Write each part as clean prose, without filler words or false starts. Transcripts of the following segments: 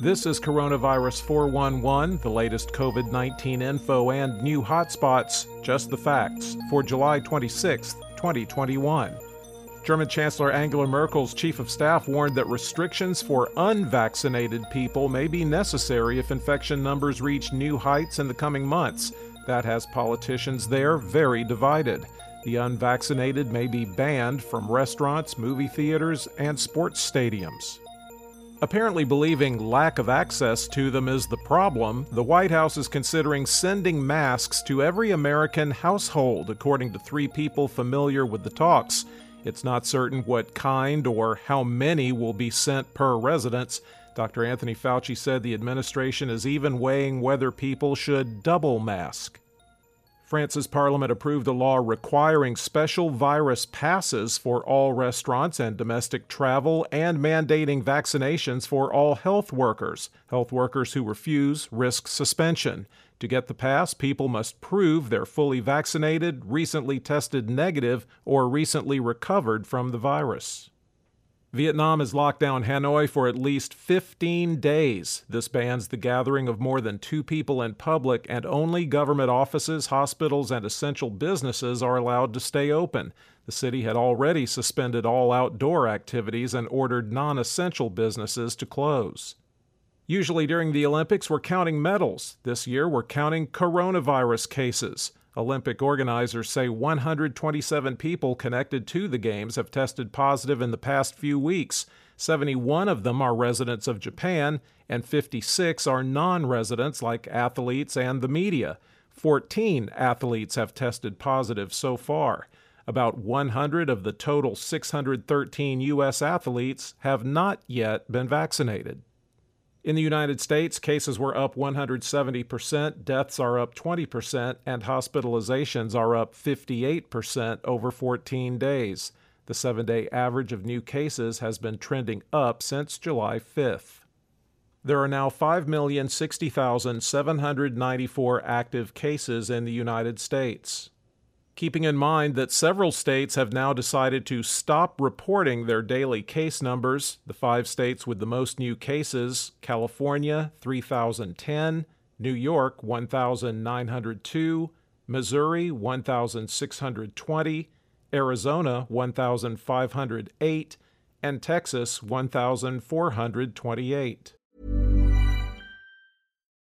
This is Coronavirus 411, the latest COVID-19 info and new hotspots, just the facts, for July 26, 2021. German Chancellor Angela Merkel's chief of staff warned that restrictions for unvaccinated people may be necessary if infection numbers reach new heights in the coming months. That has politicians there very divided. The unvaccinated may be banned from restaurants, movie theaters, and sports stadiums. Apparently believing lack of access to them is the problem, the White House is considering sending masks to every American household, according to three people familiar with the talks. It's not certain what kind or how many will be sent per residence. Dr. Anthony Fauci said the administration is even weighing whether people should double mask. France's parliament approved a law requiring special virus passes for all restaurants and domestic travel, and mandating vaccinations for all health workers. Health workers who refuse risk suspension. To get the pass, people must prove they're fully vaccinated, recently tested negative, or recently recovered from the virus. Vietnam has locked down Hanoi for at least 15 days. This bans the gathering of more than two people in public, and only government offices, hospitals, and essential businesses are allowed to stay open. The city had already suspended all outdoor activities and ordered non-essential businesses to close. Usually during the Olympics, we're counting medals. This year, we're counting coronavirus cases. Olympic organizers say 127 people connected to the Games have tested positive in the past few weeks. 71 of them are residents of Japan, and 56 are non-residents like athletes and the media. 14 athletes have tested positive so far. About 100 of the total 613 U.S. athletes have not yet been vaccinated. In the United States, cases were up 170%, deaths are up 20%, and hospitalizations are up 58% over 14 days. The 7-day average of new cases has been trending up since July 5th. There are now 5,060,794 active cases in the United States. Keeping in mind that several states have now decided to stop reporting their daily case numbers, the five states with the most new cases, California, 3,010, New York, 1,902, Missouri, 1,620, Arizona, 1,508, and Texas, 1,428.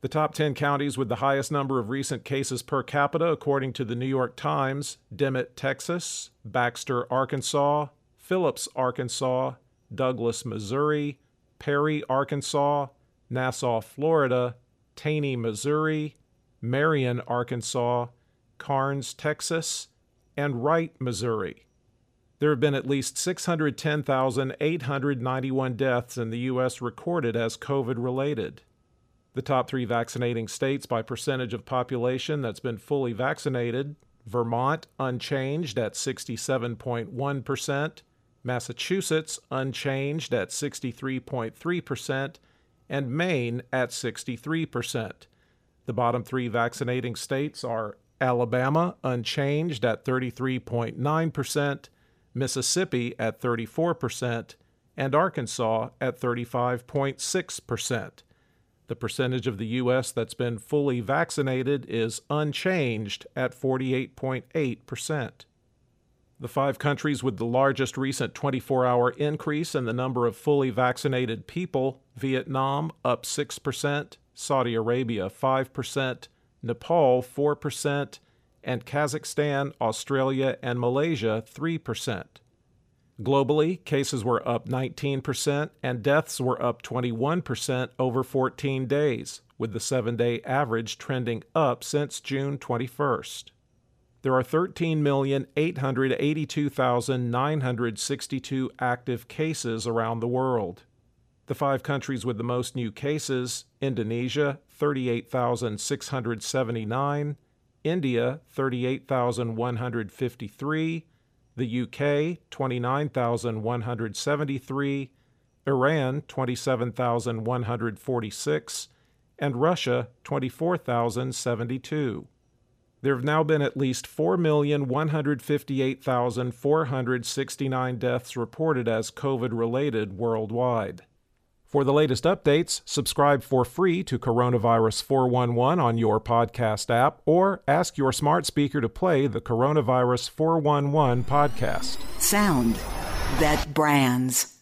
The top 10 counties with the highest number of recent cases per capita, according to the New York Times: Demet, Texas; Baxter, Arkansas; Phillips, Arkansas; Douglas, Missouri; Perry, Arkansas; Nassau, Florida; Taney, Missouri; Marion, Arkansas; Karnes, Texas; and Wright, Missouri. There have been at least 610,891 deaths in the U.S. recorded as COVID-related. The top 3 vaccinating states by percentage of population that's been fully vaccinated: Vermont, unchanged at 67.1%, Massachusetts, unchanged at 63.3%, and Maine at 63%. The bottom 3 vaccinating states are Alabama, unchanged at 33.9%, Mississippi at 34%, and Arkansas at 35.6%. The percentage of the U.S. that's been fully vaccinated is unchanged at 48.8%. The 5 countries with the largest recent 24-hour increase in the number of fully vaccinated people: Vietnam, up 6%, Saudi Arabia, 5%, Nepal, 4%, and Kazakhstan, Australia, and Malaysia, 3%. Globally, cases were up 19% and deaths were up 21% over 14 days, with the 7-day average trending up since June 21st. There are 13,882,962 active cases around the world. The 5 countries with the most new cases: Indonesia, 38,679, India, 38,153, the UK, 29,173, Iran, 27,146, and Russia, 24,072. There have now been at least 4,158,469 deaths reported as COVID-related worldwide. For the latest updates, subscribe for free to Coronavirus 411 on your podcast app, or ask your smart speaker to play the Coronavirus 411 podcast. Sound that brands.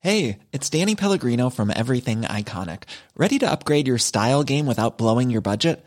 Hey, it's Danny Pellegrino from Everything Iconic. Ready to upgrade your style game without blowing your budget?